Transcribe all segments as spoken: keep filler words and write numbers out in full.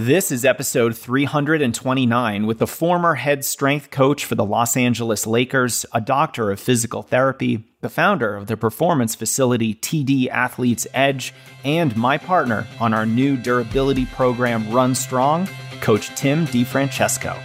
This is episode three hundred twenty-nine with the former head strength coach for the Los Angeles Lakers, a doctor of physical therapy, the founder of the performance facility T D Athletes Edge, and my partner on our new durability program, Run Strong, Coach Tim DiFrancesco.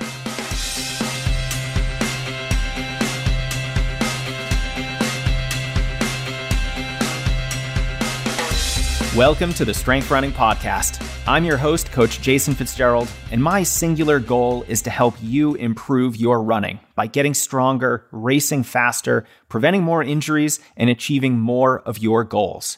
Welcome to the Strength Running Podcast. I'm your host, Coach Jason Fitzgerald, and my singular goal is to help you improve your running by getting stronger, racing faster, preventing more injuries, and achieving more of your goals.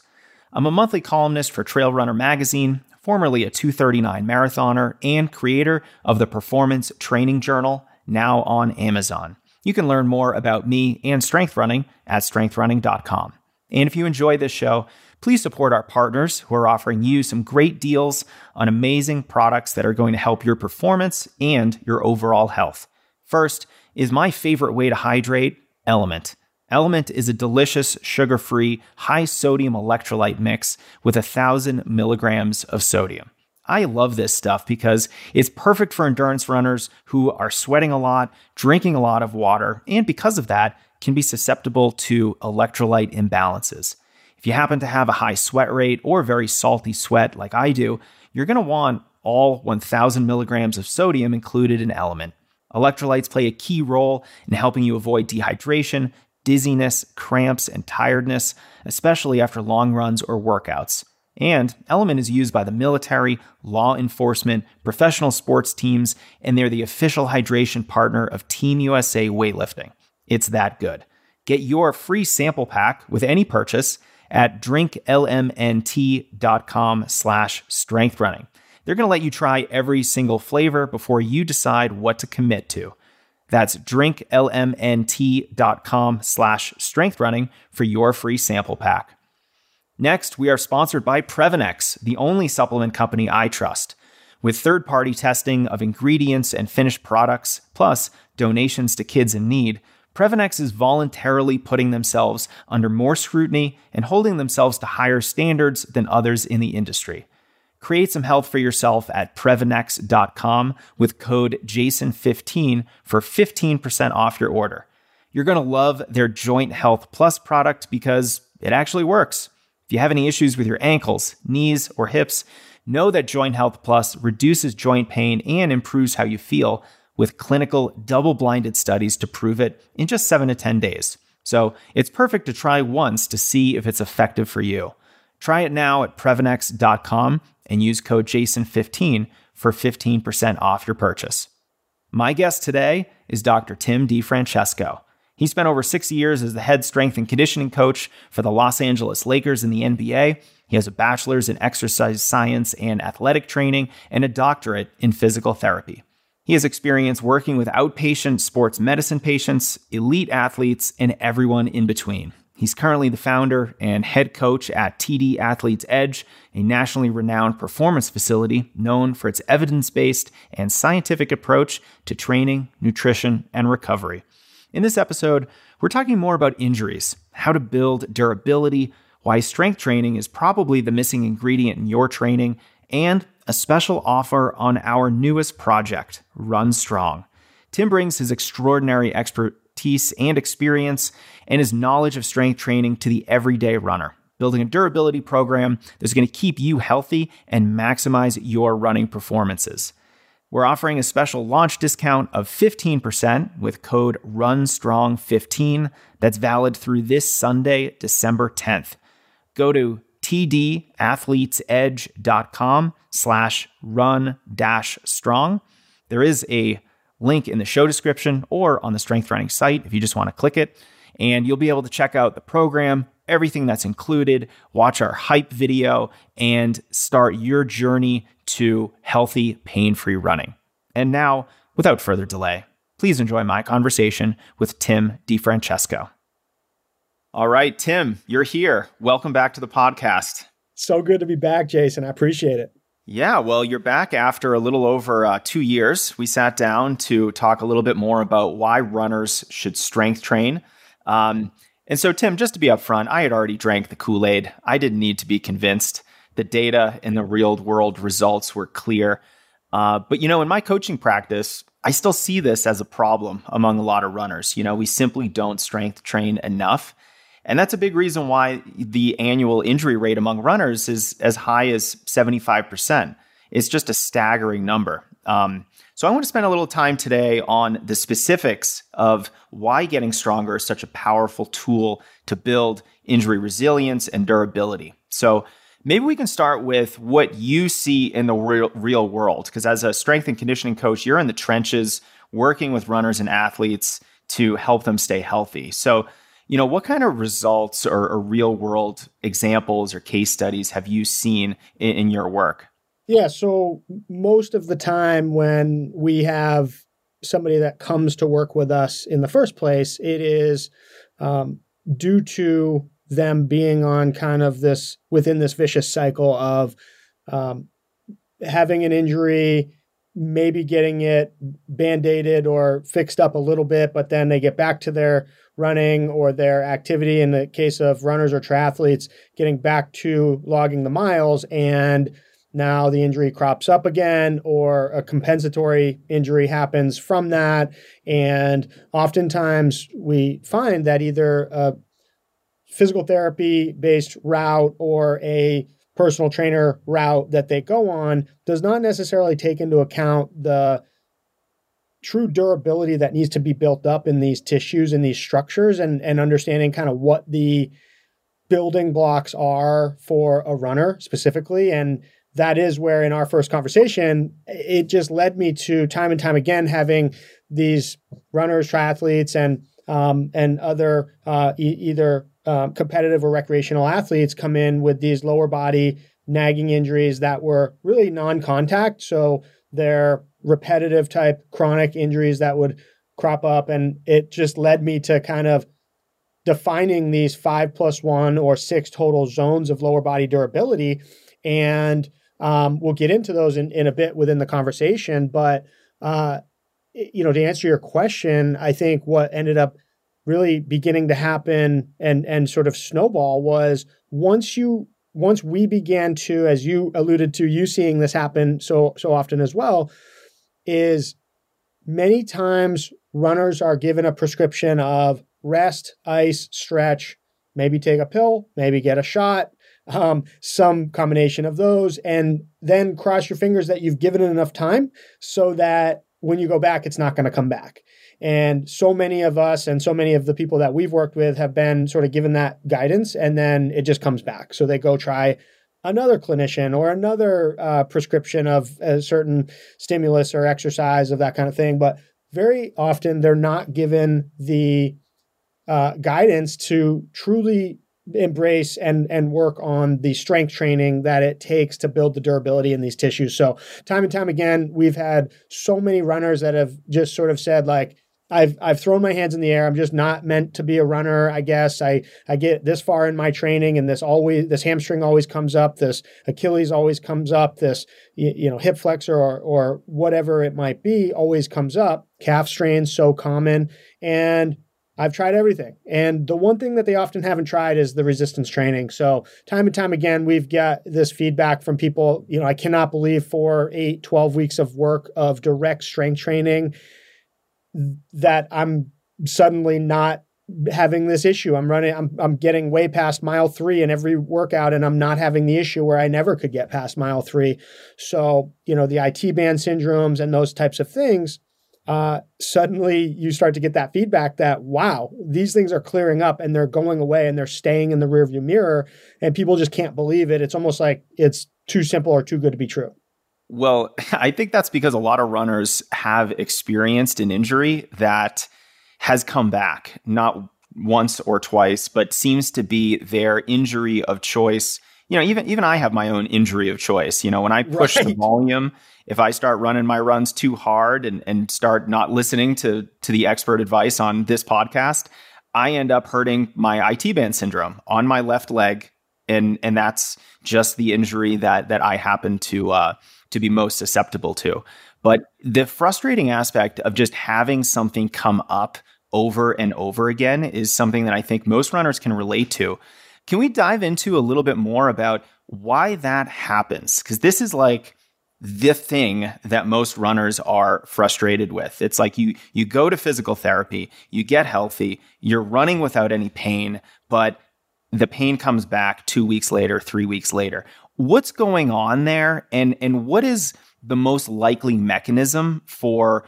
I'm a monthly columnist for Trail Runner Magazine, formerly a two thirty-nine marathoner, and creator of the Performance Training Journal, now on Amazon. You can learn more about me and strength running at strength running dot com. And if you enjoy this show, please support our partners who are offering you some great deals on amazing products that are going to help your performance and your overall health. First is my favorite way to hydrate, Element. Element is a delicious, sugar-free, high-sodium electrolyte mix with one thousand milligrams of sodium. I love this stuff because it's perfect for endurance runners who are sweating a lot, drinking a lot of water, and because of that, can be susceptible to electrolyte imbalances. If you happen to have a high sweat rate or very salty sweat like I do, you're going to want all one thousand milligrams of sodium included in Element. Electrolytes play a key role in helping you avoid dehydration, dizziness, cramps, and tiredness, especially after long runs or workouts. And Element is used by the military, law enforcement, professional sports teams, and they're the official hydration partner of Team U S A Weightlifting. It's that good. Get your free sample pack with any purchase at drink L M N T dot com slash strength running. They're going to let you try every single flavor before you decide what to commit to. That's drink L M N T dot com slash strength running for your free sample pack. Next, we are sponsored by Previnex, the only supplement company I trust. With third-party testing of ingredients and finished products, plus donations to kids in need, Previnex is voluntarily putting themselves under more scrutiny and holding themselves to higher standards than others in the industry. Create some health for yourself at Previnex dot com with code Jason fifteen for fifteen percent off your order. You're going to love their Joint Health Plus product because it actually works. If you have any issues with your ankles, knees, or hips, know that Joint Health Plus reduces joint pain and improves how you feel, with clinical double-blinded studies to prove it in just seven to ten days. So it's perfect to try once to see if it's effective for you. Try it now at Previnex dot com and use code Jason fifteen for fifteen percent off your purchase. My guest today is Doctor Tim DiFrancesco. He spent over six years as the head strength and conditioning coach for the Los Angeles Lakers in the N B A. He has a bachelor's in exercise science and athletic training and a doctorate in physical therapy. He has experience working with outpatient sports medicine patients, elite athletes, and everyone in between. He's currently the founder and head coach at T D Athletes Edge, a nationally renowned performance facility known for its evidence-based and scientific approach to training, nutrition, and recovery. In this episode, we're talking more about injuries, how to build durability, why strength training is probably the missing ingredient in your training, and a special offer on our newest project, Run Strong. Tim brings his extraordinary expertise and experience and his knowledge of strength training to the everyday runner, building a durability program that's going to keep you healthy and maximize your running performances. We're offering a special launch discount of fifteen percent with code run strong fifteen that's valid through this Sunday, December tenth. Go to T D athletes edge dot com slash run dash strong. There is a link in the show description or on the Strength Running site if you just want to click it, and you'll be able to check out the program, everything that's included, watch our hype video, and start your journey to healthy, pain-free running. And now, without further delay, please enjoy my conversation with Tim DiFrancesco. All right, Tim, you're here. Welcome back to the podcast. So good to be back, Jason. I appreciate it. Yeah, well, you're back after a little over uh, two years. We sat down to talk a little bit more about why runners should strength train. Um, and so, Tim, just to be upfront, I had already drank the Kool-Aid. I didn't need to be convinced. The data and the real-world results were clear. Uh, but, you know, in my coaching practice, I still see this as a problem among a lot of runners. You know, we simply don't strength train enough. And that's a big reason why the annual injury rate among runners is as high as seventy-five percent. It's just a staggering number. Um, so I want to spend a little time today on the specifics of why getting stronger is such a powerful tool to build injury resilience and durability. So maybe we can start with what you see in the real, real world, because as a strength and conditioning coach, you're in the trenches working with runners and athletes to help them stay healthy. So, you know, what kind of results or, or real world examples or case studies have you seen in, in your work? Yeah. So most of the time when we have somebody that comes to work with us in the first place, it is um, due to them being on kind of this, within this vicious cycle of um, having an injury, maybe getting it band-aided or fixed up a little bit, but then they get back to their running or their activity. In the case of runners or triathletes, getting back to logging the miles, and now the injury crops up again, or a compensatory injury happens from that. And oftentimes we find that either a physical therapy-based route or a personal trainer route that they go on does not necessarily take into account the true durability that needs to be built up in these tissues and these structures, and, and understanding kind of what the building blocks are for a runner specifically. And that is where, in our first conversation, it just led me to time and time again having these runners, triathletes, and um, and other uh, e- either uh, competitive or recreational athletes come in with these lower body nagging injuries that were really non-contact. So they're repetitive type chronic injuries that would crop up, and it just led me to kind of defining these five plus one or six total zones of lower body durability. And Um, we'll get into those in, in a bit within the conversation, but, uh, you know, to answer your question, I think what ended up really beginning to happen and, and sort of snowball was once you, once we began to, as you alluded to, you seeing this happen so, so often as well, is many times runners are given a prescription of rest, ice, stretch, maybe take a pill, maybe get a shot, Um, some combination of those, and then cross your fingers that you've given it enough time so that when you go back, it's not going to come back. And so many of us and so many of the people that we've worked with have been sort of given that guidance, and then it just comes back. So they go try another clinician or another uh, prescription of a certain stimulus or exercise of that kind of thing. But very often they're not given the uh, guidance to truly embrace and and work on the strength training that it takes to build the durability in these tissues. So time and time again, we've had so many runners that have just sort of said, like, I've I've thrown my hands in the air. I'm just not meant to be a runner, I guess. I I get this far in my training, and this always this hamstring always comes up, this Achilles always comes up, this you, you know hip flexor or or whatever it might be always comes up. Calf strains so common, and I've tried everything. And the one thing that they often haven't tried is the resistance training. So time and time again, we've got this feedback from people, you know, I cannot believe four, eight, twelve weeks of work of direct strength training that I'm suddenly not having this issue. I'm running, I'm, I'm getting way past mile three in every workout, and I'm not having the issue where I never could get past mile three. So, you know, the I T band syndromes and those types of things, Uh, suddenly you start to get that feedback that, wow, these things are clearing up and they're going away and they're staying in the rearview mirror, and people just can't believe it. It's almost like it's too simple or too good to be true. Well, I think that's because a lot of runners have experienced an injury that has come back, not once or twice, but seems to be their injury of choice. You know, even, even I have my own injury of choice. You know, when I push right. the volume, if I start running my runs too hard and, and start not listening to, to the expert advice on this podcast, I end up hurting my I T band syndrome on my left leg. And, and that's just the injury that, that I happen to, uh, to be most susceptible to. But the frustrating aspect of just having something come up over and over again is something that I think most runners can relate to. Can we dive into a little bit more about why that happens? Because this is like the thing that most runners are frustrated with. It's like you you go to physical therapy, you get healthy, you're running without any pain, but the pain comes back two weeks later, three weeks later. What's going on there? And, and what is the most likely mechanism for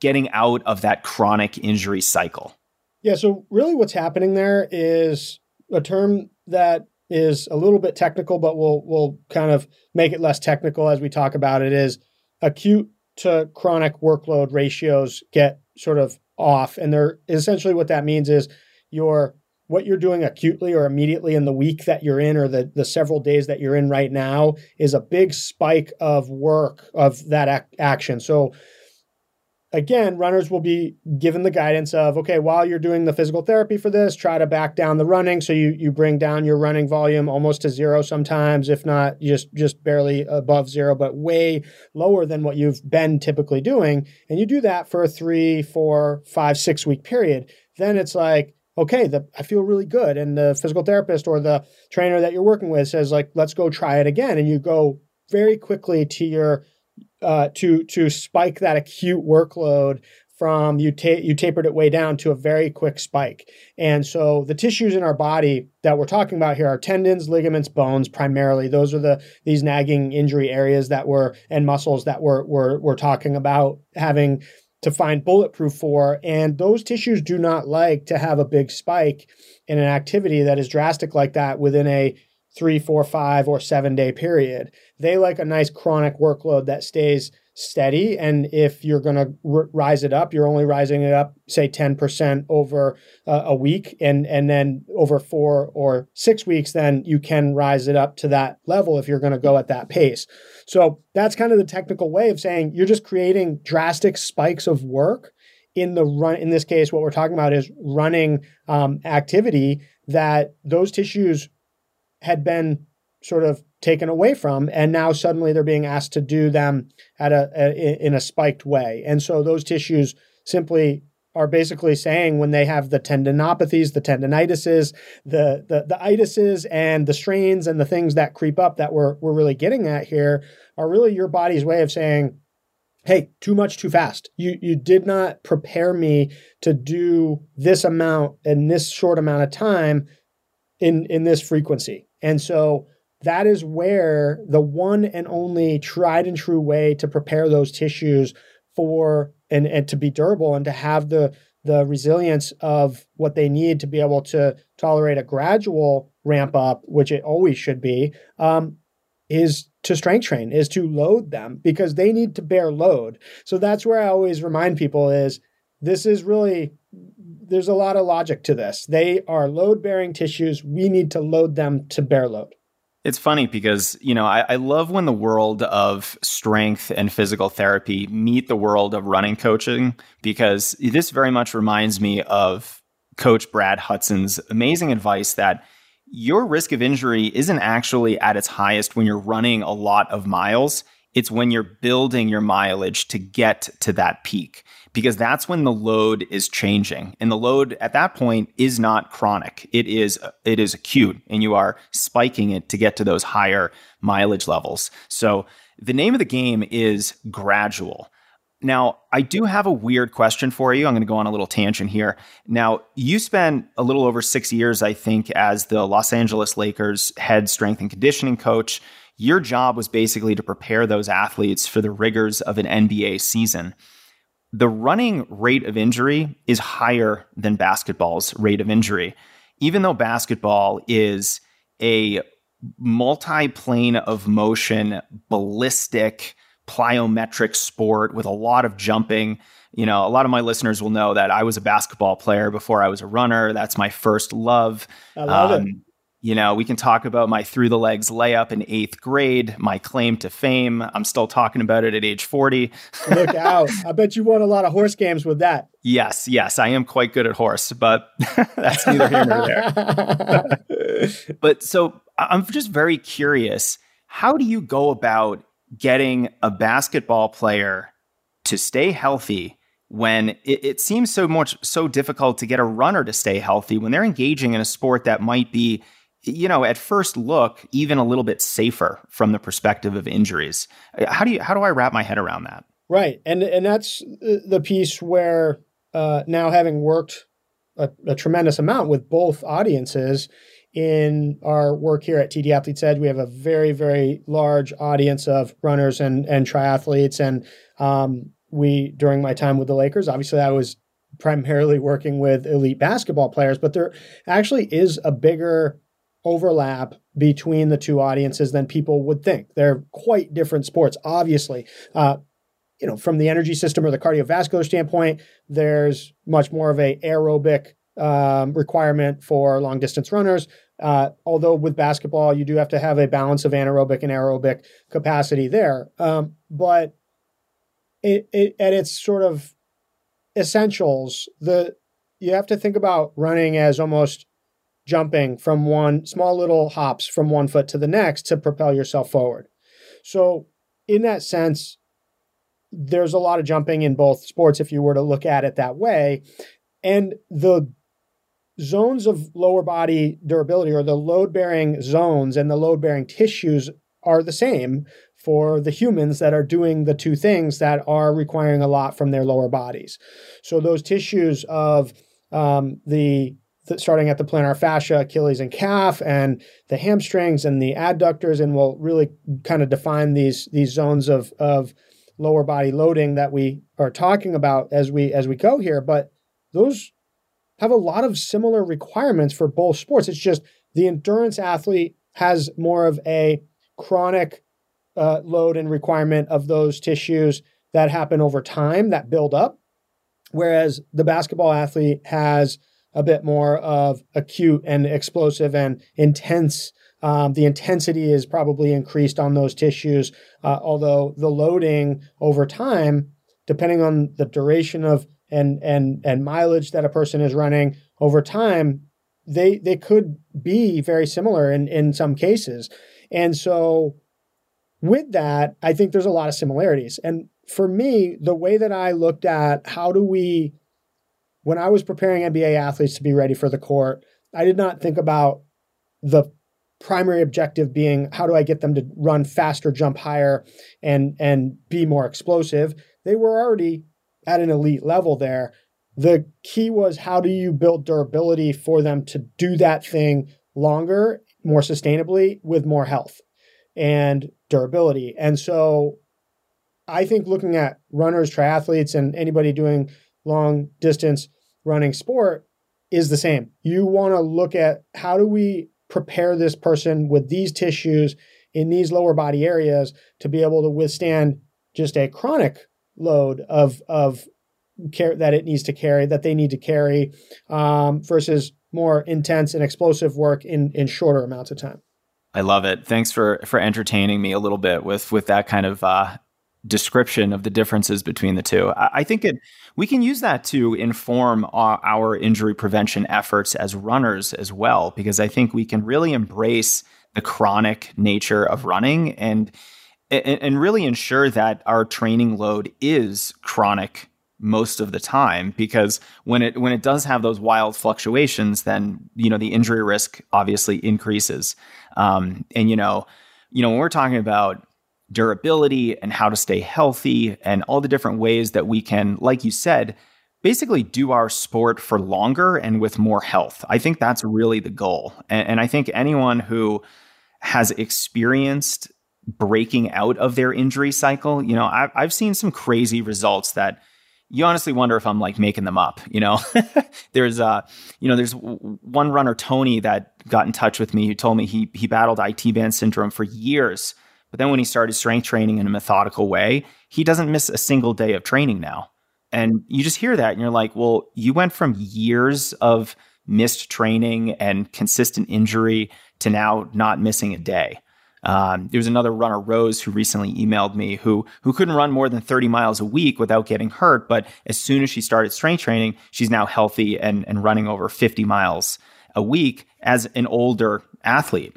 getting out of that chronic injury cycle? Yeah, so really what's happening there is a term that is a little bit technical, but we'll we'll kind of make it less technical as we talk about it, is acute to chronic workload ratios get sort of off. And they're essentially what that means is your what you're doing acutely or immediately in the week that you're in, or the, the several days that you're in right now, is a big spike of work of that ac- action. So again, runners will be given the guidance of, okay, while you're doing the physical therapy for this, try to back down the running. So you you bring down your running volume almost to zero sometimes, if not just, just barely above zero, but way lower than what you've been typically doing. And you do that for a three, four, five, six week period. Then it's like, okay, the, I feel really good. And the physical therapist or the trainer that you're working with says, like, let's go try it again. And you go very quickly to your, uh, to, to spike that acute workload from you, ta- you tapered it way down to a very quick spike. And so the tissues in our body that we're talking about here are tendons, ligaments, bones, primarily. Those are the, these nagging injury areas that we're, and muscles that we're, we're, we're talking about having to find bulletproof for. And those tissues do not like to have a big spike in an activity that is drastic like that within a three, four, five, or seven day period. They like a nice chronic workload that stays steady. And if you're going to r- rise it up, you're only rising it up, say ten percent over uh, a week. And, and then over four or six weeks, then you can rise it up to that level if you're going to go at that pace. So that's kind of the technical way of saying you're just creating drastic spikes of work in the run. In this case, what we're talking about is running um, activity that those tissues had been sort of taken away from, and now suddenly they're being asked to do them at a, a in a spiked way. And so those tissues simply are basically saying, when they have the tendinopathies, the tendinitises, the the, the itises, and the strains, and the things that creep up that we're we're really getting at here, are really your body's way of saying, hey, too much, too fast. You you did not prepare me to do this amount in this short amount of time in in this frequency. And so that is where the one and only tried and true way to prepare those tissues for and, and to be durable and to have the the resilience of what they need to be able to tolerate a gradual ramp up, which it always should be, um, is to strength train, is to load them, because they need to bear load. So that's where I always remind people is this is really... there's a lot of logic to this. They are load-bearing tissues. We need to load them to bear load. It's funny because, you know, I, I love when the world of strength and physical therapy meet the world of running coaching, because this very much reminds me of Coach Brad Hudson's amazing advice that your risk of injury isn't actually at its highest when you're running a lot of miles. It's when you're building your mileage to get to that peak, because that's when the load is changing. And the load at that point is not chronic. It is it is acute, and you are spiking it to get to those higher mileage levels. So the name of the game is gradual. Now, I do have a weird question for you. I'm going to go on a little tangent here. Now, you spent a little over six years, I think, as the Los Angeles Lakers head strength and conditioning coach. Your job was basically to prepare those athletes for the rigors of an N B A season. The running rate of injury is higher than basketball's rate of injury, even though basketball is a multi-plane of motion, ballistic, plyometric sport with a lot of jumping. You know, a lot of my listeners will know that I was a basketball player before I was a runner. That's my first love. I love um, it. You know, we can talk about my through the legs layup in eighth grade, my claim to fame. I'm still talking about it at age forty. Look out. I bet you won a lot of horse games with that. Yes, yes. I am quite good at horse, but that's neither here nor there. But so I'm just very curious, how do you go about getting a basketball player to stay healthy when it, it seems so much so difficult to get a runner to stay healthy when they're engaging in a sport that might be you know, at first look, even a little bit safer from the perspective of injuries. How do you, how do I wrap my head around that? Right. And, and that's the piece where uh, now having worked a, a tremendous amount with both audiences in our work here at T D Athletes Edge, we have a very, very large audience of runners and, and triathletes. And um, we, during my time with the Lakers, obviously I was primarily working with elite basketball players, but there actually is a bigger overlap between the two audiences than people would think. They're quite different sports, obviously. Uh, you know, from the energy system or the cardiovascular standpoint, there's much more of a aerobic um, requirement for long distance runners. Uh, although with basketball, you do have to have a balance of anaerobic and aerobic capacity there. Um, but it, it, at its sort of essentials, the you have to think about running as almost jumping from one small little hops from one foot to the next to propel yourself forward. So in that sense, there's a lot of jumping in both sports if you were to look at it that way. And the zones of lower body durability, or the load-bearing zones and the load-bearing tissues, are the same for the humans that are doing the two things that are requiring a lot from their lower bodies. So those tissues of um, the, the, starting at the plantar fascia, Achilles and calf, and the hamstrings and the adductors, and we'll really kind of define these, these zones of, of lower body loading that we are talking about as we, as we go here. But those have a lot of similar requirements for both sports. It's just the endurance athlete has more of a chronic uh, load and requirement of those tissues that happen over time, that build up, whereas the basketball athlete has a bit more of acute and explosive and intense. Um, the intensity is probably increased on those tissues, uh, although the loading over time, depending on the duration of and and and mileage that a person is running over time, they they could be very similar in, in some cases. And so with that, I think there's a lot of similarities. And for me, the way that I looked at how do we, when I was preparing N B A athletes to be ready for the court, I did not think about the primary objective being how do I get them to run faster, jump higher, and and be more explosive. They were already at an elite level there. The key was how do you build durability for them to do that thing longer, more sustainably, with more health and durability. And so I think looking at runners, triathletes, and anybody doing long distance running sport is the same. You want to look at how do we prepare this person with these tissues in these lower body areas to be able to withstand just a chronic load of of care that it needs to carry, that they need to carry, um, versus more intense and explosive work in in shorter amounts of time. I love it. Thanks for for entertaining me a little bit with with that kind of uh, description of the differences between the two. I, I think it we can use that to inform our, our injury prevention efforts as runners as well, because I think we can really embrace the chronic nature of running and. And really ensure that our training load is chronic most of the time, because when it when it does have those wild fluctuations, then you know the injury risk obviously increases. Um, and you know, you know when we're talking about durability and how to stay healthy and all the different ways that we can, like you said, basically do our sport for longer and with more health. I think that's really the goal. And, and I think anyone who has experienced breaking out of their injury cycle, you know, I've, I've seen some crazy results that you honestly wonder if I'm like making them up, you know. There's uh, you know, there's one runner, Tony, that got in touch with me who told me he he battled I T band syndrome for years, but then when he started strength training in a methodical way, he doesn't miss a single day of training now. And you just hear that and you're like, well, you went from years of missed training and consistent injury to now not missing a day. Um, there was another runner, Rose, who recently emailed me who who couldn't run more than thirty miles a week without getting hurt. But as soon as she started strength training, she's now healthy and, and running over fifty miles a week as an older athlete.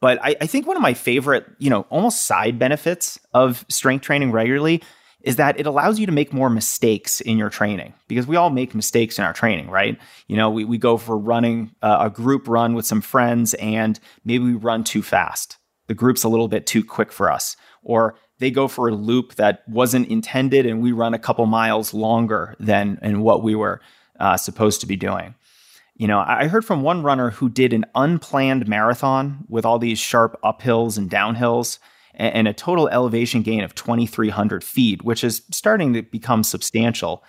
But I, I think one of my favorite, you know, almost side benefits of strength training regularly is that it allows you to make more mistakes in your training, because we all make mistakes in our training, right? You know, we, we go for running uh, a group run with some friends, and maybe we run too fast. The group's a little bit too quick for us, or they go for a loop that wasn't intended and we run a couple miles longer than and what we were uh, supposed to be doing. You know, I heard from one runner who did an unplanned marathon with all these sharp uphills and downhills and a total elevation gain of twenty-three hundred feet, which is starting to become substantial.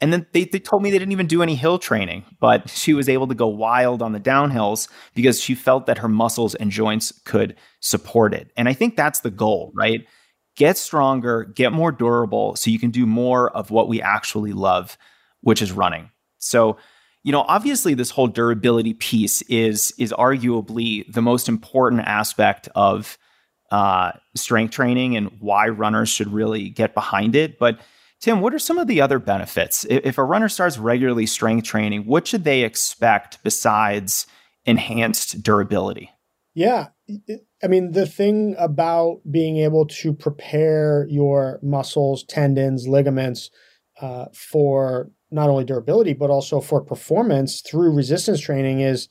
And then they, they told me they didn't even do any hill training, but she was able to go wild on the downhills because she felt that her muscles and joints could support it. And I think that's the goal, right? Get stronger, get more durable, so you can do more of what we actually love, which is running. So, you know, obviously this whole durability piece is is arguably the most important aspect of uh, strength training and why runners should really get behind it. But Tim, what are some of the other benefits? If a runner starts regularly strength training, what should they expect besides enhanced durability? Yeah. I mean, the thing about being able to prepare your muscles, tendons, ligaments uh, for not only durability, but also for performance through resistance training is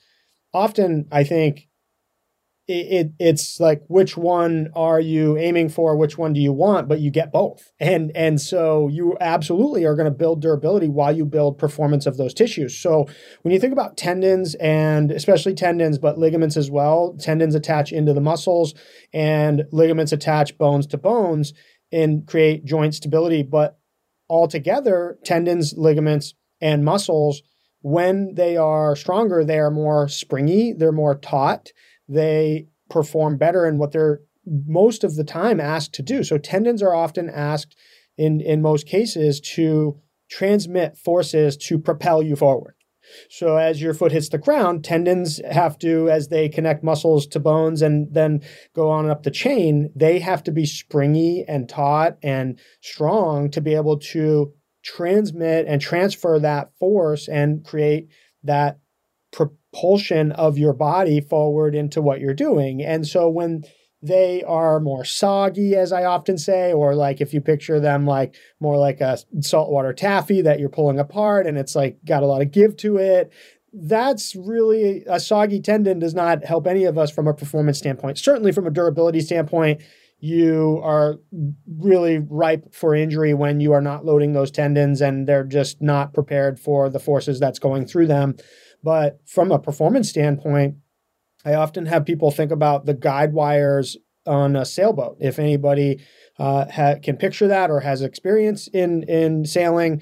often, I think, it, it it's like, which one are you aiming for? Which one do you want? But you get both. And, and so you absolutely are going to build durability while you build performance of those tissues. So when you think about tendons, and especially tendons, but ligaments as well, tendons attach into the muscles and ligaments attach bones to bones and create joint stability. But altogether, tendons, ligaments, and muscles, when they are stronger, they are more springy, they're more taut, they perform better in what they're most of the time asked to do. So tendons are often asked in, in most cases to transmit forces to propel you forward. So as your foot hits the ground, tendons have to, as they connect muscles to bones and then go on up the chain, they have to be springy and taut and strong to be able to transmit and transfer that force and create that propulsion of your body forward into what you're doing. And so when they are more soggy, as I often say, or like if you picture them like more like a saltwater taffy that you're pulling apart and it's like got a lot of give to it, that's really, a soggy tendon does not help any of us from a performance standpoint. Certainly from a durability standpoint, you are really ripe for injury when you are not loading those tendons and they're just not prepared for the forces that's going through them. But from a performance standpoint, I often have people think about the guide wires on a sailboat. If anybody uh, ha- can picture that or has experience in, in sailing,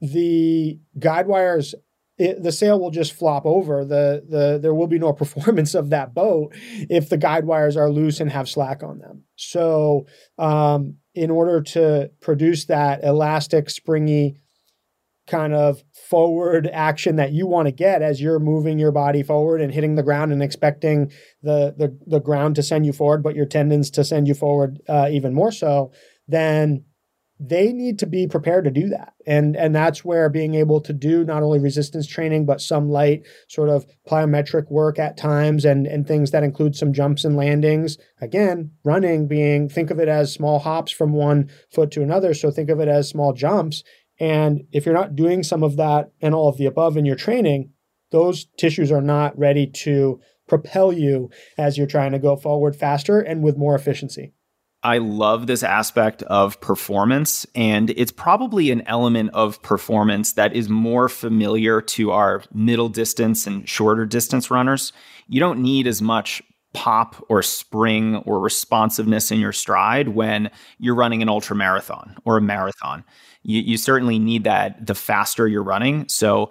the guide wires, it, the sail will just flop over. The, the, there will be no performance of that boat if the guide wires are loose and have slack on them. So um, in order to produce that elastic, springy kind of forward action that you want to get as you're moving your body forward and hitting the ground and expecting the the, the ground to send you forward, but your tendons to send you forward uh, even more so, then they need to be prepared to do that. And, and that's where being able to do not only resistance training, but some light sort of plyometric work at times and, and things that include some jumps and landings. Again, running being, think of it as small hops from one foot to another. So think of it as small jumps. And if you're not doing some of that and all of the above in your training, those tissues are not ready to propel you as you're trying to go forward faster and with more efficiency. I love this aspect of performance, and it's probably an element of performance that is more familiar to our middle distance and shorter distance runners. You don't need as much pop or spring or responsiveness in your stride when you're running an ultra marathon or a marathon. You, you certainly need that the faster you're running. So,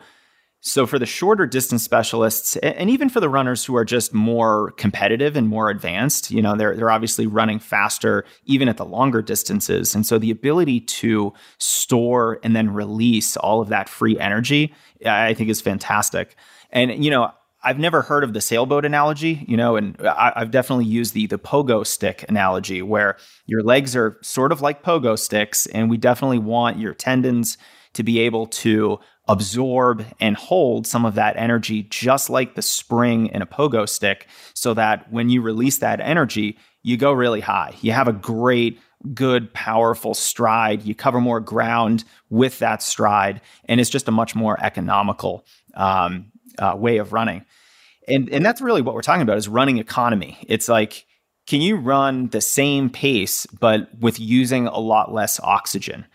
so for the shorter distance specialists, and even for the runners who are just more competitive and more advanced, you know, they're they're obviously running faster even at the longer distances. And so the ability to store and then release all of that free energy, I think, is fantastic. And you know, I've never heard of the sailboat analogy, you know, and I, I've definitely used the the pogo stick analogy, where your legs are sort of like pogo sticks, and we definitely want your tendons to be able to absorb and hold some of that energy, just like the spring in a pogo stick, so that when you release that energy, you go really high. You have a great good, powerful stride. You cover more ground with that stride, and it's just a much more economical um, uh, way of running. And and that's really what we're talking about, is running economy. It's like, can you run the same pace, but with using a lot less oxygen?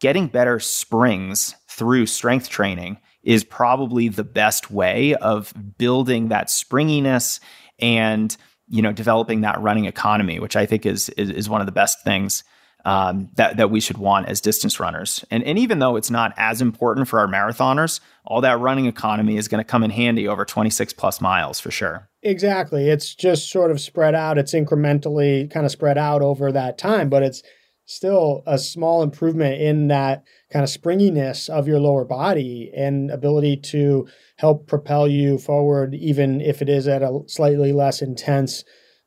Getting better springs through strength training is probably the best way of building that springiness and, you know, developing that running economy, which I think is is, is one of the best things um, that, that we should want as distance runners. And, and even though it's not as important for our marathoners, all that running economy is going to come in handy over twenty-six plus miles for sure. Exactly. It's just sort of spread out. It's incrementally kind of spread out over that time, but it's still a small improvement in that kind of springiness of your lower body and ability to help propel you forward, even if it is at a slightly less intense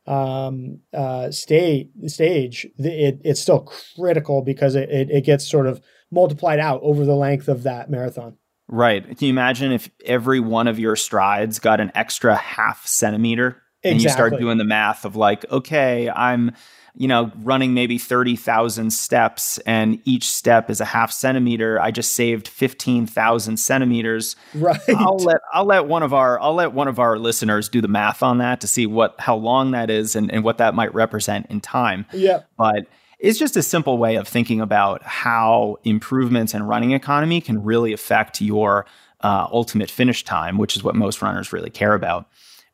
um, uh, state, stage. It, it's still critical because it, it, it gets sort of multiplied out over the length of that marathon. Right. Can you imagine if every one of your strides got an extra half centimeter? Exactly. And you start doing the math of like, okay, I'm, you know, running maybe thirty thousand steps and each step is a half centimeter. I just saved fifteen thousand centimeters. Right. I'll let, I'll let one of our, I'll let one of our listeners do the math on that to see what, how long that is and, and what that might represent in time. Yeah. But it's just a simple way of thinking about how improvements in running economy can really affect your uh, ultimate finish time, which is what most runners really care about.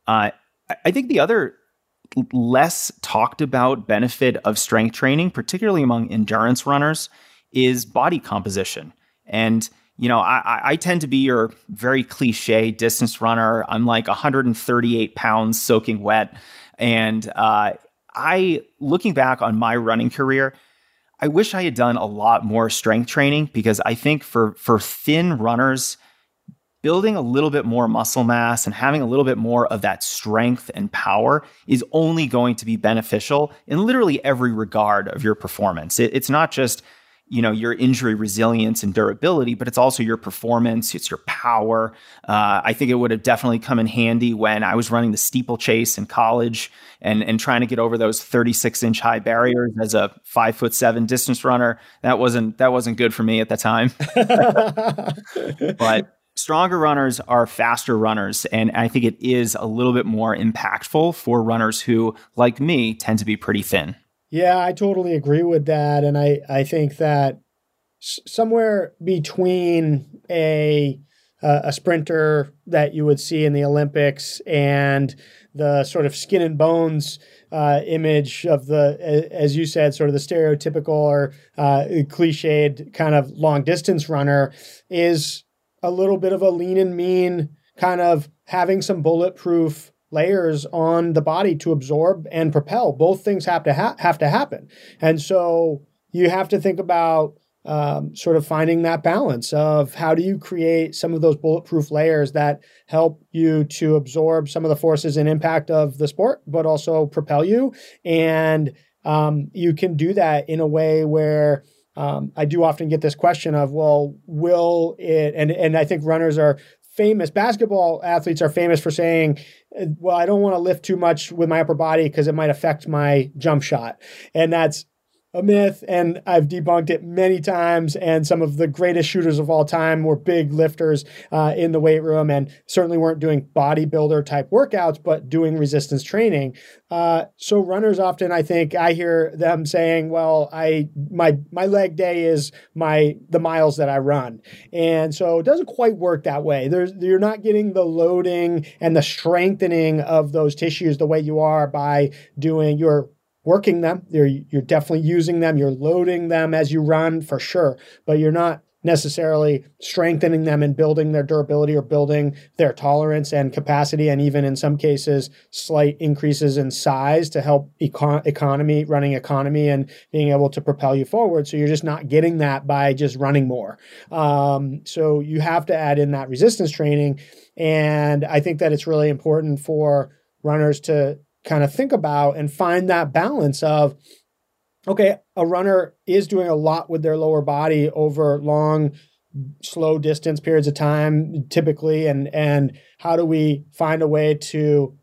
Uh, I think the other less talked about benefit of strength training, particularly among endurance runners, is body composition. And, you know, I, I tend to be your very cliche distance runner. I'm like one hundred thirty-eight pounds soaking wet. And uh, I, looking back on my running career, I wish I had done a lot more strength training, because I think for, for thin runners, building a little bit more muscle mass and having a little bit more of that strength and power is only going to be beneficial in literally every regard of your performance. It, it's not just, you know, your injury resilience and durability, but it's also your performance. It's your power. Uh, I think it would have definitely come in handy when I was running the steeplechase in college and, and trying to get over those thirty-six inch high barriers as a five foot seven distance runner. That wasn't, that wasn't good for me at the time, but stronger runners are faster runners, and I think it is a little bit more impactful for runners who, like me, tend to be pretty thin. Yeah, I totally agree with that, and I, I think that s- somewhere between a uh, a sprinter that you would see in the Olympics and the sort of skin and bones uh, image of the, as you said, sort of the stereotypical or uh, cliched kind of long distance runner is a little bit of a lean and mean, kind of having some bulletproof layers on the body to absorb and propel. Both things have to ha- have to happen. And so you have to think about um, sort of finding that balance of how do you create some of those bulletproof layers that help you to absorb some of the forces and impact of the sport, but also propel you. And um, you can do that in a way where Um, I do often get this question of, well, will it, and, and I think runners are famous, basketball athletes are famous for saying, well, I don't want to lift too much with my upper body because it might affect my jump shot. And that's a myth, and I've debunked it many times, and some of the greatest shooters of all time were big lifters uh, in the weight room and certainly weren't doing bodybuilder type workouts, but doing resistance training. Uh, so runners often, I think I hear them saying, well, I my my leg day is my the miles that I run. And so it doesn't quite work that way. There's, you're not getting the loading and the strengthening of those tissues the way you are by doing your working them. You're, you're definitely using them. You're loading them as you run for sure, but you're not necessarily strengthening them and building their durability or building their tolerance and capacity. And even in some cases, slight increases in size to help eco- economy, running economy and being able to propel you forward. So you're just not getting that by just running more. Um, so you have to add in that resistance training. And I think that it's really important for runners to kind of think about and find that balance of, okay, a runner is doing a lot with their lower body over long, slow distance periods of time typically. And, and how do we find a way to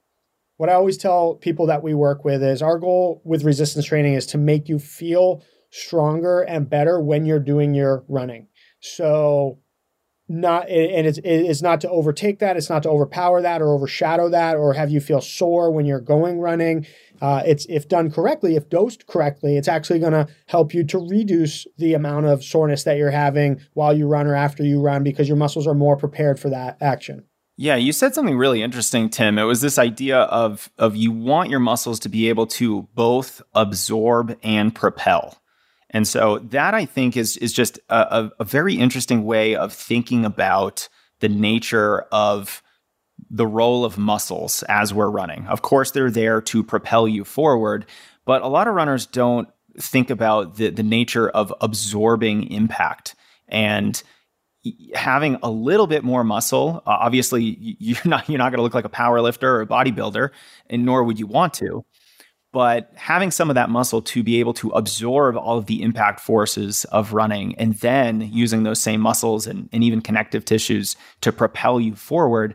what I always tell people that we work with is our goal with resistance training is to make you feel stronger and better when you're doing your running. So not, and it's, it's not to overtake that. It's not to overpower that or overshadow that or have you feel sore when you're going running. Uh, it's, if done correctly, if dosed correctly, it's actually going to help you to reduce the amount of soreness that you're having while you run or after you run, because your muscles are more prepared for that action. Yeah, you said something really interesting, Tim. It was this idea of of you want your muscles to be able to both absorb and propel. And so that, I think, is is just a, a very interesting way of thinking about the nature of the role of muscles as we're running. Of course, they're there to propel you forward, but a lot of runners don't think about the, the nature of absorbing impact and having a little bit more muscle. Uh, obviously, you're not you're not going to look like a power lifter or a bodybuilder, and nor would you want to. But having some of that muscle to be able to absorb all of the impact forces of running and then using those same muscles and, and even connective tissues to propel you forward.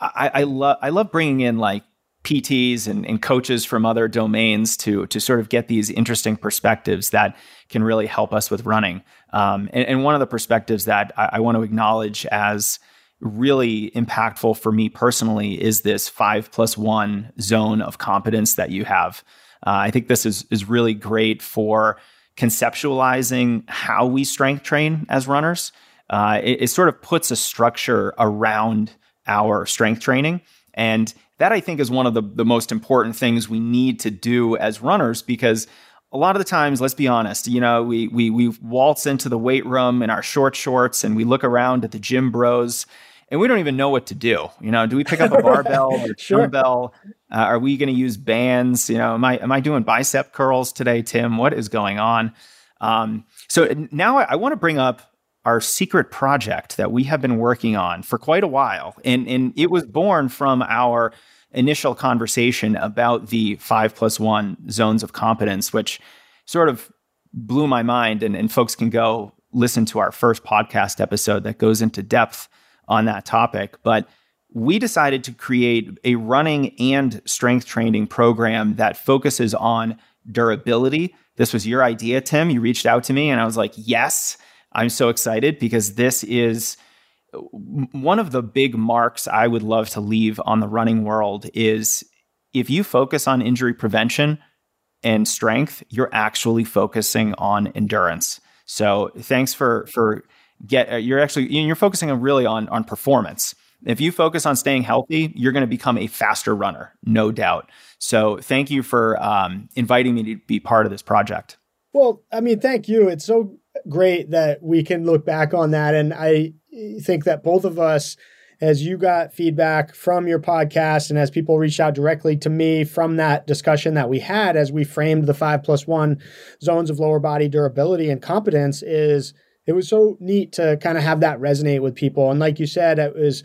I, I love I love bringing in like P Ts and, and coaches from other domains to to sort of get these interesting perspectives that can really help us with running. Um, and, and one of the perspectives that I, I want to acknowledge as really impactful for me personally is this five plus one zone of competence that you have. Uh, I think this is is really great for conceptualizing how we strength train as runners. Uh, it, it sort of puts a structure around our strength training. And that, I think, is one of the, the most important things we need to do as runners, because a lot of the times, let's be honest, you know, we we we waltz into the weight room in our short shorts and we look around at the gym bros and we don't even know what to do. You know, do we pick up a barbell or a sure. dumbbell? Uh, are we going to use bands? You know, am I am I doing bicep curls today, Tim? What is going on? Um, so now I, I want to bring up our secret project that we have been working on for quite a while. And, and it was born from our initial conversation about the five plus one zones of competence, which sort of blew my mind. And, and folks can go listen to our first podcast episode that goes into depth on that topic. But we decided to create a running and strength training program that focuses on durability. This was your idea, Tim. You reached out to me and I was like, yes, I'm so excited, because this is one of the big marks I would love to leave on the running world is if you focus on injury prevention and strength, you're actually focusing on endurance. So thanks for, for get, you're actually, you're focusing on really on, on performance. If you focus on staying healthy, you're going to become a faster runner, no doubt. So thank you for um, inviting me to be part of this project. Well, I mean, thank you. It's so great that we can look back on that. And I think that both of us, as you got feedback from your podcast and as people reached out directly to me from that discussion that we had, as we framed the five plus one zones of lower body durability and competence, is it was so neat to kind of have that resonate with people. And like you said, it was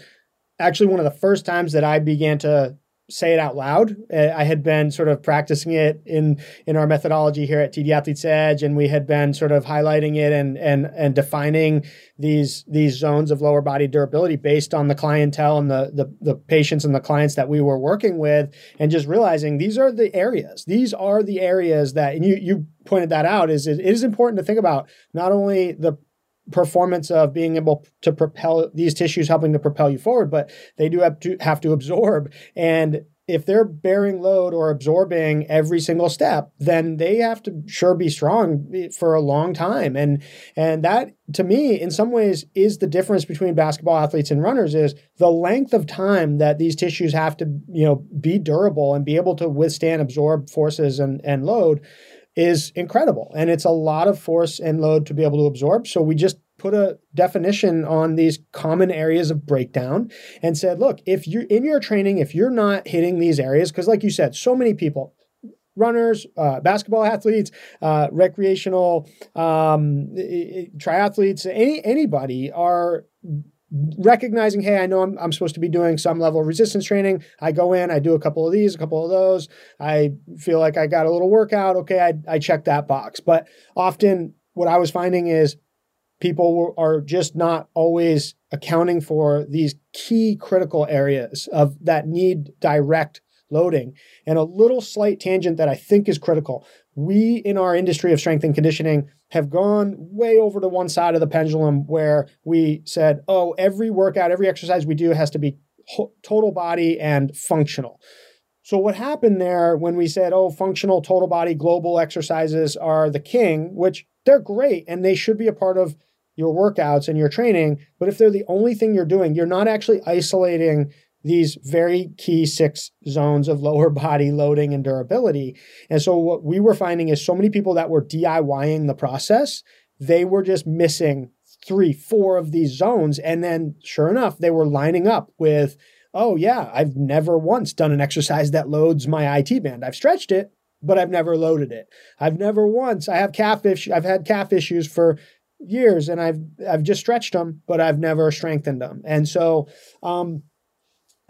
actually one of the first times that I began to say it out loud. I had been sort of practicing it in, in our methodology here at T D Athletes Edge, and we had been sort of highlighting it and, and, and defining these, these zones of lower body durability based on the clientele and the, the, the patients and the clients that we were working with, and just realizing these are the areas, these are the areas that, and you, you pointed that out, is it is important to think about not only the performance of being able to propel these tissues, helping to propel you forward, but they do have to have to absorb. And if they're bearing load or absorbing every single step, then they have to sure be strong for a long time. And, and that to me, in some ways, is the difference between basketball athletes and runners, is the length of time that these tissues have to, you know, be durable and be able to withstand, absorb forces and, and load is incredible. And it's a lot of force and load to be able to absorb. So we just put a definition on these common areas of breakdown and said, look, if you're in your training, if you're not hitting these areas, because like you said, so many people, runners, uh, basketball athletes, uh, recreational um, triathletes, any anybody are recognizing, hey, I know I'm, I'm supposed to be doing some level of resistance training. I go in, I do a couple of these, a couple of those. I feel like I got a little workout. Okay, I, I check that box. But often what I was finding is people are just not always accounting for these key critical areas of that need direct loading. And a little slight tangent that I think is critical. We in our industry of strength and conditioning have gone way over to one side of the pendulum where we said, oh, every workout, every exercise we do has to be total body and functional. So what happened there when we said, oh, functional, total body, global exercises are the king, which they're great and they should be a part of your workouts and your training. But if they're the only thing you're doing, you're not actually isolating these very key six zones of lower body loading and durability. And so what we were finding is so many people that were DIYing the process, they were just missing three, four of these zones. And then sure enough, they were lining up with, oh yeah, I've never once done an exercise that loads my I T band. I've stretched it, but I've never loaded it. I've never once, I have calf issues, I've had calf issues for years and I've, I've just stretched them, but I've never strengthened them. And so, um,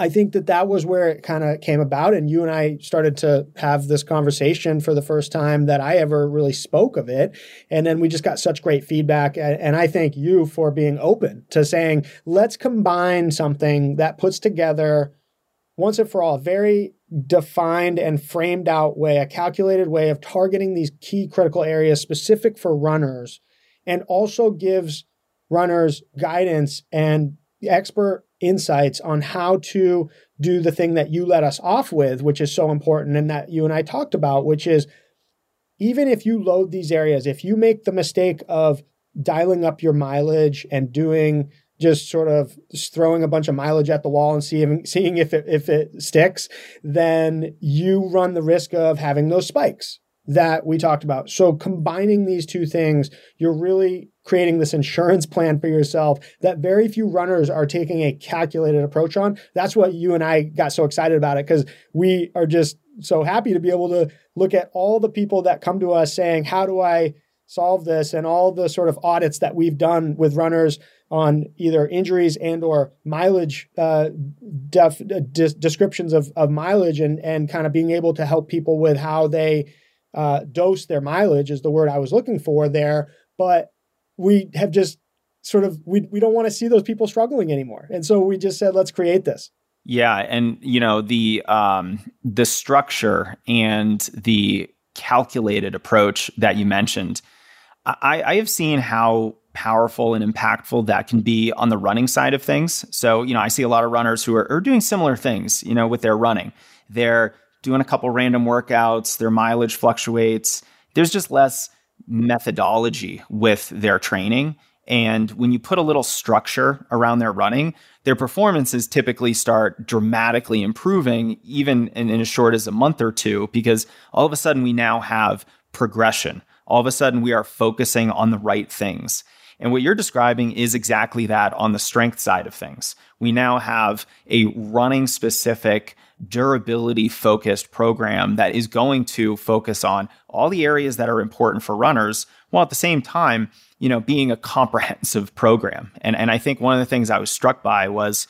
I think that that was where it kind of came about. And you and I started to have this conversation for the first time that I ever really spoke of it. And then we just got such great feedback. And I thank you for being open to saying, let's combine something that puts together once and for all, a very defined and framed out way, a calculated way of targeting these key critical areas specific for runners, and also gives runners guidance and expert insights on how to do the thing that you let us off with, which is so important and that you and I talked about, which is even if you load these areas, if you make the mistake of dialing up your mileage and doing just sort of just throwing a bunch of mileage at the wall and seeing, seeing if it, if it sticks, then you run the risk of having those spikes that we talked about. So combining these two things, you're really creating this insurance plan for yourself that very few runners are taking a calculated approach on. That's what you and I got so excited about it, because we are just so happy to be able to look at all the people that come to us saying, how do I solve this? And all the sort of audits that we've done with runners on either injuries and or mileage, uh, def- de- descriptions of, of mileage and, and kind of being able to help people with how they Uh, dose their mileage is the word I was looking for there. But we have just sort of, we we don't want to see those people struggling anymore. And so we just said, let's create this. Yeah. And, you know, the um, the structure and the calculated approach that you mentioned, I, I have seen how powerful and impactful that can be on the running side of things. So, you know, I see a lot of runners who are, are doing similar things, you know, with their running. They're doing a couple random workouts, their mileage fluctuates. There's just less methodology with their training. And when you put a little structure around their running, their performances typically start dramatically improving, even in, in as short as a month or two, because all of a sudden we now have progression. All of a sudden we are focusing on the right things. And what you're describing is exactly that on the strength side of things. We now have a running specific, durability focused program that is going to focus on all the areas that are important for runners, while at the same time, you know, being a comprehensive program. And, and I think one of the things I was struck by was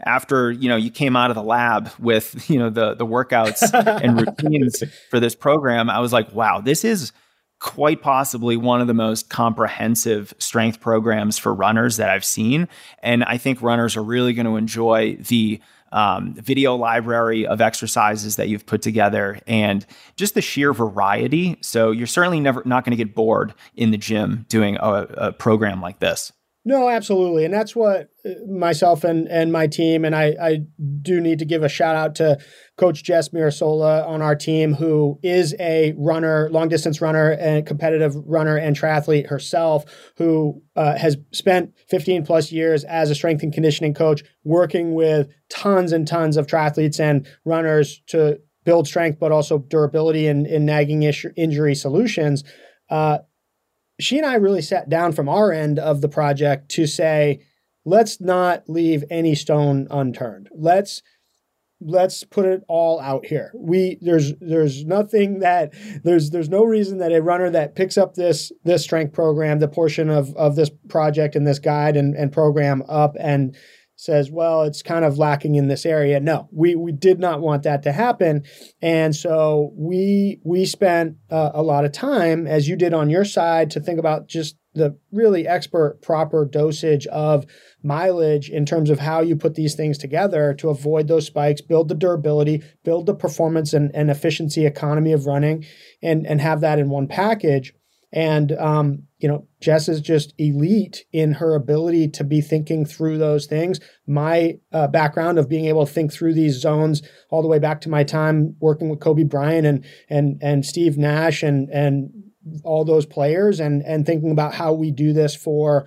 after, you know, you came out of the lab with, you know, the, the workouts and routines for this program, I was like, wow, this is quite possibly one of the most comprehensive strength programs for runners that I've seen. And I think runners are really going to enjoy the um, video library of exercises that you've put together and just the sheer variety. So you're certainly never not going to get bored in the gym doing a, a program like this. No, absolutely. And that's what myself and, and my team, and I, I do need to give a shout out to Coach Jess Mirasola on our team, who is a runner, long distance runner and competitive runner and triathlete herself, who uh, has spent fifteen plus years as a strength and conditioning coach, working with tons and tons of triathletes and runners to build strength, but also durability and, and nagging issue, injury solutions. Uh, She and I really sat down from our end of the project to say, let's not leave any stone unturned. Let's let's put it all out here. We there's there's nothing that there's there's no reason that a runner that picks up this this strength program, the portion of of this project and this guide and, and program up and says, well, it's kind of lacking in this area. No, we we did not want that to happen. And so we we spent uh, a lot of time, as you did on your side, to think about just the really expert proper dosage of mileage in terms of how you put these things together to avoid those spikes, build the durability, build the performance and, and efficiency economy of running, and, and have that in one package. And, um, you know, Jess is just elite in her ability to be thinking through those things. My uh, background of being able to think through these zones all the way back to my time working with Kobe Bryant and, and, and Steve Nash and, and all those players, and, and thinking about how we do this for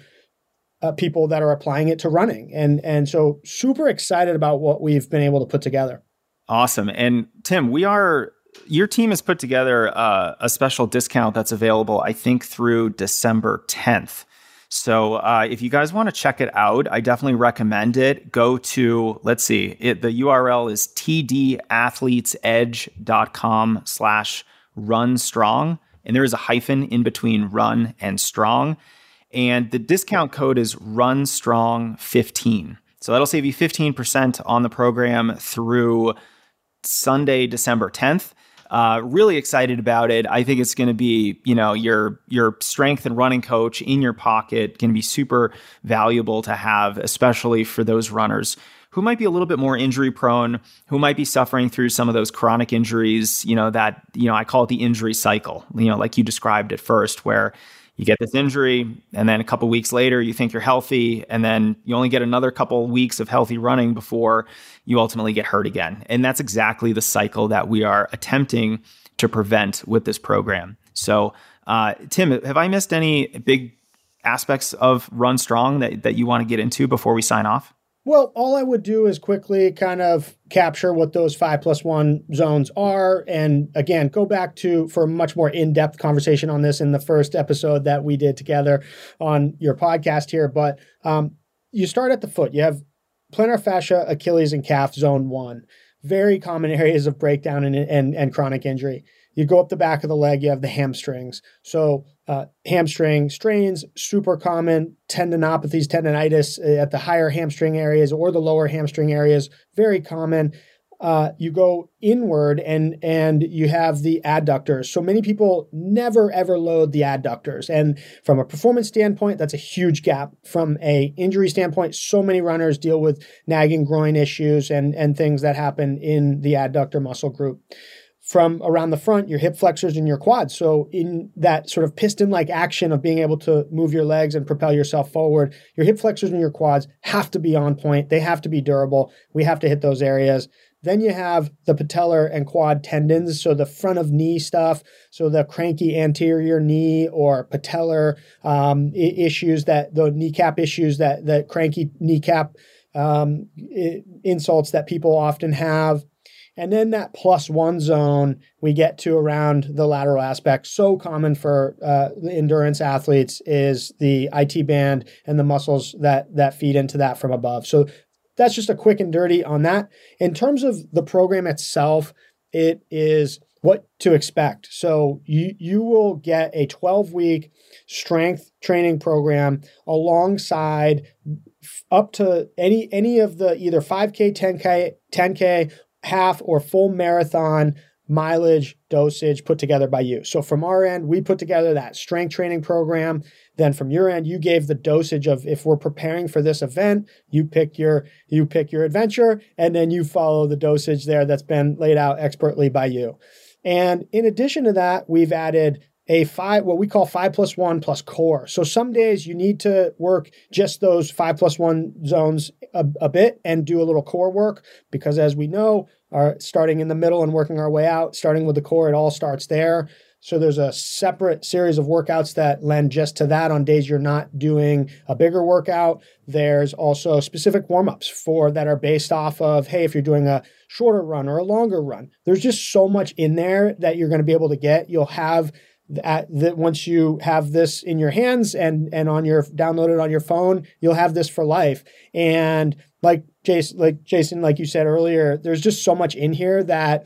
uh, people that are applying it to running. And, and so super excited about what we've been able to put together. Awesome. And Tim, we are, your team has put together uh, a special discount that's available, I think, through December tenth. So uh, if you guys want to check it out, I definitely recommend it. Go to, let's see, it, the U R L is tdathletesedge.com slash run strong. And there is a hyphen in between run and strong. And the discount code is run strong fifteen. So that'll save you fifteen percent on the program through Sunday, December tenth. Uh, really excited about it. I think it's going to be, you know, your your strength and running coach in your pocket, going to be super valuable to have, especially for those runners who might be a little bit more injury prone, who might be suffering through some of those chronic injuries, you know, that, you know, I call it the injury cycle, you know, like you described at first, where you get this injury and then a couple weeks later, you think you're healthy. And then you only get another couple weeks of healthy running before you ultimately get hurt again. And that's exactly the cycle that we are attempting to prevent with this program. So, uh, Tim, have I missed any big aspects of Run Strong that, that you want to get into before we sign off? Well, all I would do is quickly kind of capture what those five plus one zones are. And again, go back to for a much more in-depth conversation on this in the first episode that we did together on your podcast here. But um, you start at the foot. You have plantar fascia, Achilles, and calf zone one. Very common areas of breakdown and, and, and chronic injury. You go up the back of the leg, you have the hamstrings. So uh, hamstring strains, super common, tendinopathies, tendinitis at the higher hamstring areas or the lower hamstring areas, very common. Uh, you go inward and and you have the adductors. So many people never, ever load the adductors. And from a performance standpoint, that's a huge gap. From a injury standpoint, so many runners deal with nagging groin issues and, and things that happen in the adductor muscle group. From around the front, your hip flexors and your quads. So in that sort of piston-like action of being able to move your legs and propel yourself forward, your hip flexors and your quads have to be on point. They have to be durable. We have to hit those areas. Then you have the patellar and quad tendons. So the front of knee stuff. So the cranky anterior knee or patellar um, issues that the kneecap issues that the cranky kneecap um, insults that people often have. And then that plus one zone, we get to around the lateral aspect. So common for uh, the endurance athletes is the I T band and the muscles that that feed into that from above. So that's just a quick and dirty on that. In terms of the program itself, it is what to expect. So you, you will get a twelve-week strength training program alongside up to any any of the either five K, ten K, ten K, half or full marathon mileage dosage put together by you. So from our end, we put together that strength training program. Then from your end, you gave the dosage of if we're preparing for this event, you pick your you pick your adventure, and then you follow the dosage there that's been laid out expertly by you. And in addition to that, we've added a five, what we call five plus one plus core. So some days you need to work just those five plus one zones a, a bit and do a little core work, because as we know, our, starting in the middle and working our way out, starting with the core, it all starts there. So there's a separate series of workouts that lend just to that on days you're not doing a bigger workout. There's also specific warm-ups for that are based off of, hey, if you're doing a shorter run or a longer run, there's just so much in there that you're going to be able to get. You'll have That, that once you have this in your hands and and on your downloaded on your phone, you'll have this for life. And like Jason, like Jason, like you said earlier, there's just so much in here that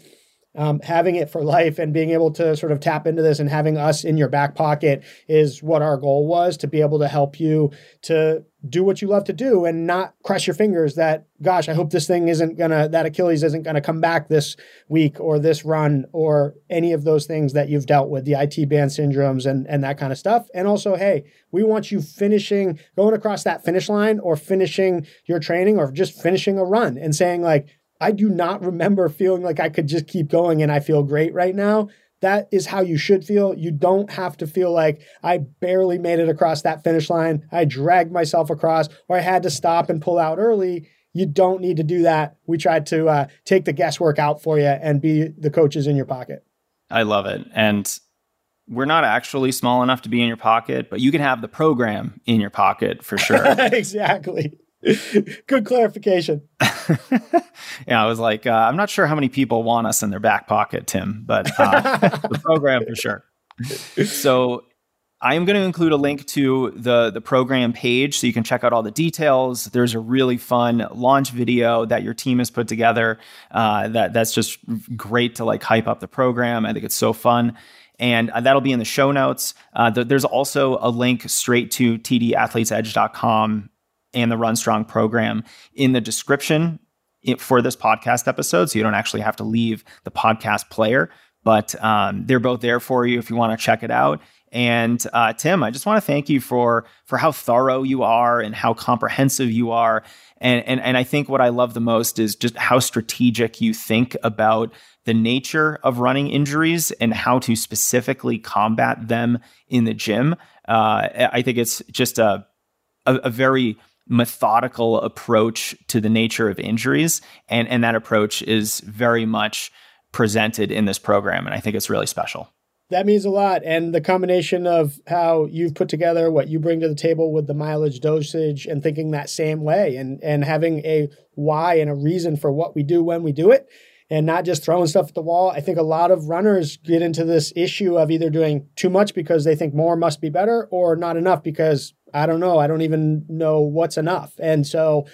um, having it for life and being able to sort of tap into this and having us in your back pocket is what our goal was, to be able to help you to do what you love to do and not cross your fingers that, gosh, I hope this thing isn't going to, that Achilles isn't going to come back this week or this run or any of those things that you've dealt with, the I T band syndromes and, and that kind of stuff. And also, hey, we want you finishing, going across that finish line or finishing your training or just finishing a run and saying like, I do not remember feeling like I could just keep going and I feel great right now. That is how you should feel. You don't have to feel like I barely made it across that finish line. I dragged myself across or I had to stop and pull out early. You don't need to do that. We tried to uh, take the guesswork out for you and be the coaches in your pocket. I love it. And we're not actually small enough to be in your pocket, but you can have the program in your pocket for sure. Exactly. Good clarification. Yeah, I was like, uh, I'm not sure how many people want us in their back pocket, Tim, but uh, the program for sure. So I am going to include a link to the, the program page so you can check out all the details. There's a really fun launch video that your team has put together uh, that that's just great to like hype up the program. I think it's so fun. And that'll be in the show notes. Uh, th- there's also a link straight to T D athletes edge dot com and the Run Strong program in the description for this podcast episode. So you don't actually have to leave the podcast player, but um, they're both there for you if you want to check it out. And uh, Tim, I just want to thank you for for how thorough you are and how comprehensive you are. And, and, and I think what I love the most is just how strategic you think about the nature of running injuries and how to specifically combat them in the gym. Uh, I think it's just a a, a very... methodical approach to the nature of injuries. And, and that approach is very much presented in this program. And I think it's really special. That means a lot. And the combination of how you've put together what you bring to the table with the mileage, dosage, and thinking that same way and, and having a why and a reason for what we do when we do it. And not just throwing stuff at the wall. I think a lot of runners get into this issue of either doing too much because they think more must be better or not enough because I don't know. I don't even know what's enough. And so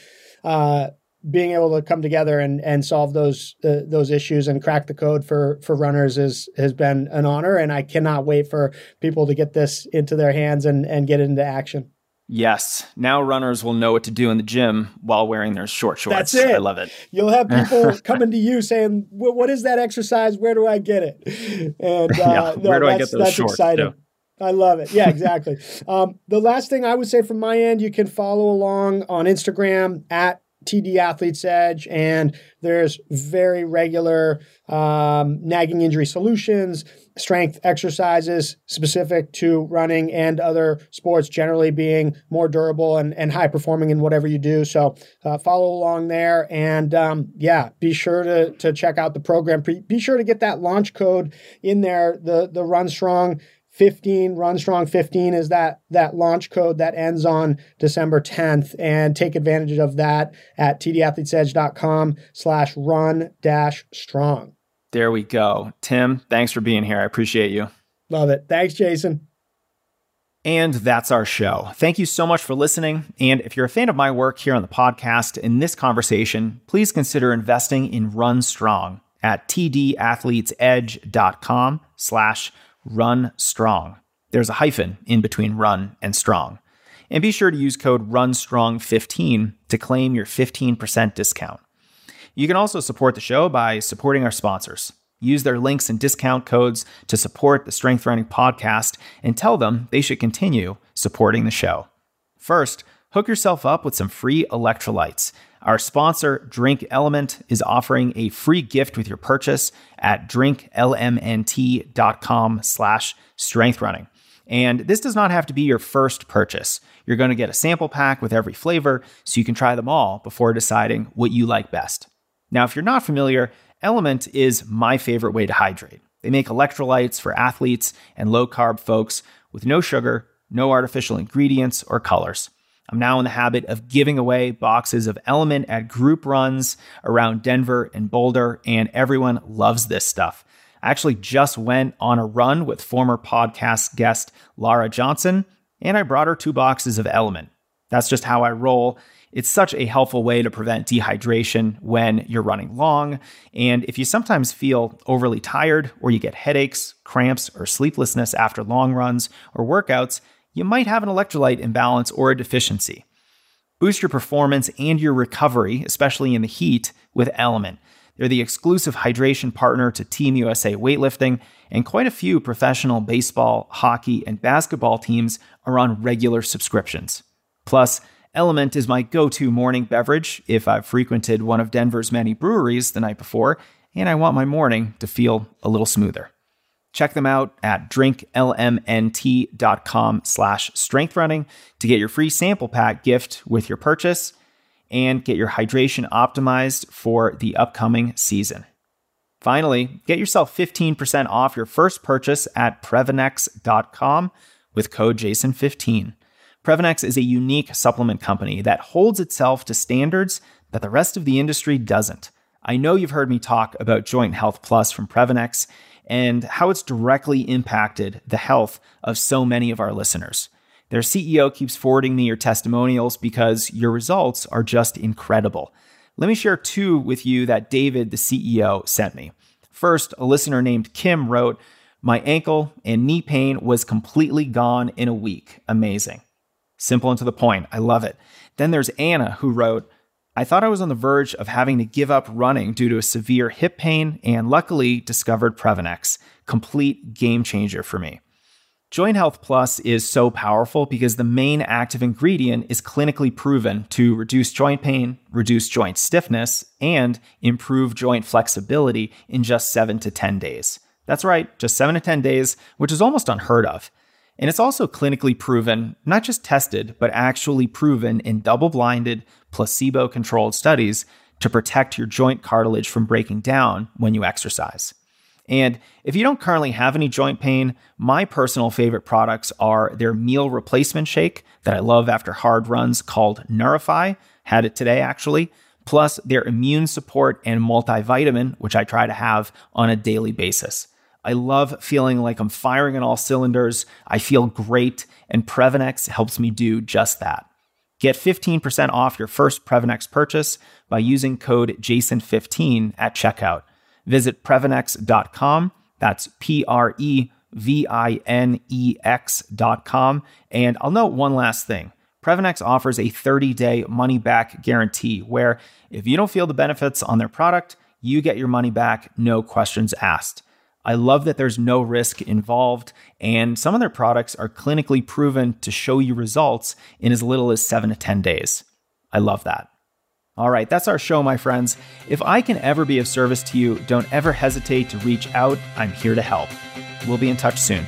uh, being able to come together and, and solve those uh, those issues and crack the code for for runners is has been an honor. And I cannot wait for people to get this into their hands and, and get it into action. Yes. Now runners will know what to do in the gym while wearing their short shorts. That's it. I love it. You'll have people coming to you saying, what is that exercise? Where do I get it? And uh, yeah, where no, do I get those that's shorts? Exciting. Too. I love it. Yeah, exactly. um, the last thing I would say from my end, you can follow along on Instagram at T D Athletes Edge, and there's very regular um, nagging injury solutions, strength exercises specific to running and other sports generally being more durable and, and high performing in whatever you do. So uh, follow along there. And um, yeah, be sure to to check out the program. Be, be sure to get that launch code in there, the the RUNSTRONG fifteen, RUNSTRONG fifteen is that that launch code that ends on December tenth, and take advantage of that at T D athletes edge dot com slash run dash strong. There we go. Tim, thanks for being here. I appreciate you. Love it. Thanks, Jason. And that's our show. Thank you so much for listening. And if you're a fan of my work here on the podcast in this conversation, please consider investing in Run Strong at T D athletes edge dot com slash run strong. There's a hyphen in between run and strong. And be sure to use code RUNSTRONG fifteen to claim your fifteen percent discount. You can also support the show by supporting our sponsors. Use their links and discount codes to support the Strength Running Podcast and tell them they should continue supporting the show. First, hook yourself up with some free electrolytes. Our sponsor, DrinkLMNT, is offering a free gift with your purchase at drink L M N T dot com slash strength running. And this does not have to be your first purchase. You're going to get a sample pack with every flavor so you can try them all before deciding what you like best. Now, if you're not familiar, Element is my favorite way to hydrate. They make electrolytes for athletes and low-carb folks with no sugar, no artificial ingredients or colors. I'm now in the habit of giving away boxes of Element at group runs around Denver and Boulder, and everyone loves this stuff. I actually just went on a run with former podcast guest Lara Johnson, and I brought her two boxes of Element. That's just how I roll. It's such a helpful way to prevent dehydration when you're running long. And if you sometimes feel overly tired or you get headaches, cramps, or sleeplessness after long runs or workouts, you might have an electrolyte imbalance or a deficiency. Boost your performance and your recovery, especially in the heat, with Element. They're the exclusive hydration partner to Team U S A Weightlifting, and quite a few professional baseball, hockey, and basketball teams are on regular subscriptions. Plus, Element is my go-to morning beverage if I've frequented one of Denver's many breweries the night before, and I want my morning to feel a little smoother. Check them out at drinklmnt.com slash strengthrunning to get your free sample pack gift with your purchase and get your hydration optimized for the upcoming season. Finally, get yourself fifteen percent off your first purchase at Previnex dot com with code Jason fifteen. Previnex is a unique supplement company that holds itself to standards that the rest of the industry doesn't. I know you've heard me talk about Joint Health Plus from Previnex and how it's directly impacted the health of so many of our listeners. Their C E O keeps forwarding me your testimonials because your results are just incredible. Let me share two with you that David, the C E O, sent me. First, a listener named Kim wrote, "My ankle and knee pain was completely gone in a week. Amazing." Simple and to the point. I love it. Then there's Anna, who wrote, "I thought I was on the verge of having to give up running due to a severe hip pain and luckily discovered Previnex. Complete game changer for me." Joint Health Plus is so powerful because the main active ingredient is clinically proven to reduce joint pain, reduce joint stiffness, and improve joint flexibility in just seven to ten days. That's right, just seven to ten days, which is almost unheard of. And it's also clinically proven, not just tested, but actually proven in double-blinded, placebo-controlled studies to protect your joint cartilage from breaking down when you exercise. And if you don't currently have any joint pain, my personal favorite products are their meal replacement shake that I love after hard runs called Nourify, had it today actually, plus their immune support and multivitamin, which I try to have on a daily basis. I love feeling like I'm firing on all cylinders. I feel great, and Previnex helps me do just that. Get fifteen percent off your first Previnex purchase by using code Jason fifteen at checkout. Visit Previnex dot com, that's P R E V I N E X dot com, and I'll note one last thing. Previnex offers a thirty-day money-back guarantee where if you don't feel the benefits on their product, you get your money back, no questions asked. I love that there's no risk involved, and some of their products are clinically proven to show you results in as little as seven to ten days. I love that. All right, that's our show, my friends. If I can ever be of service to you, don't ever hesitate to reach out. I'm here to help. We'll be in touch soon.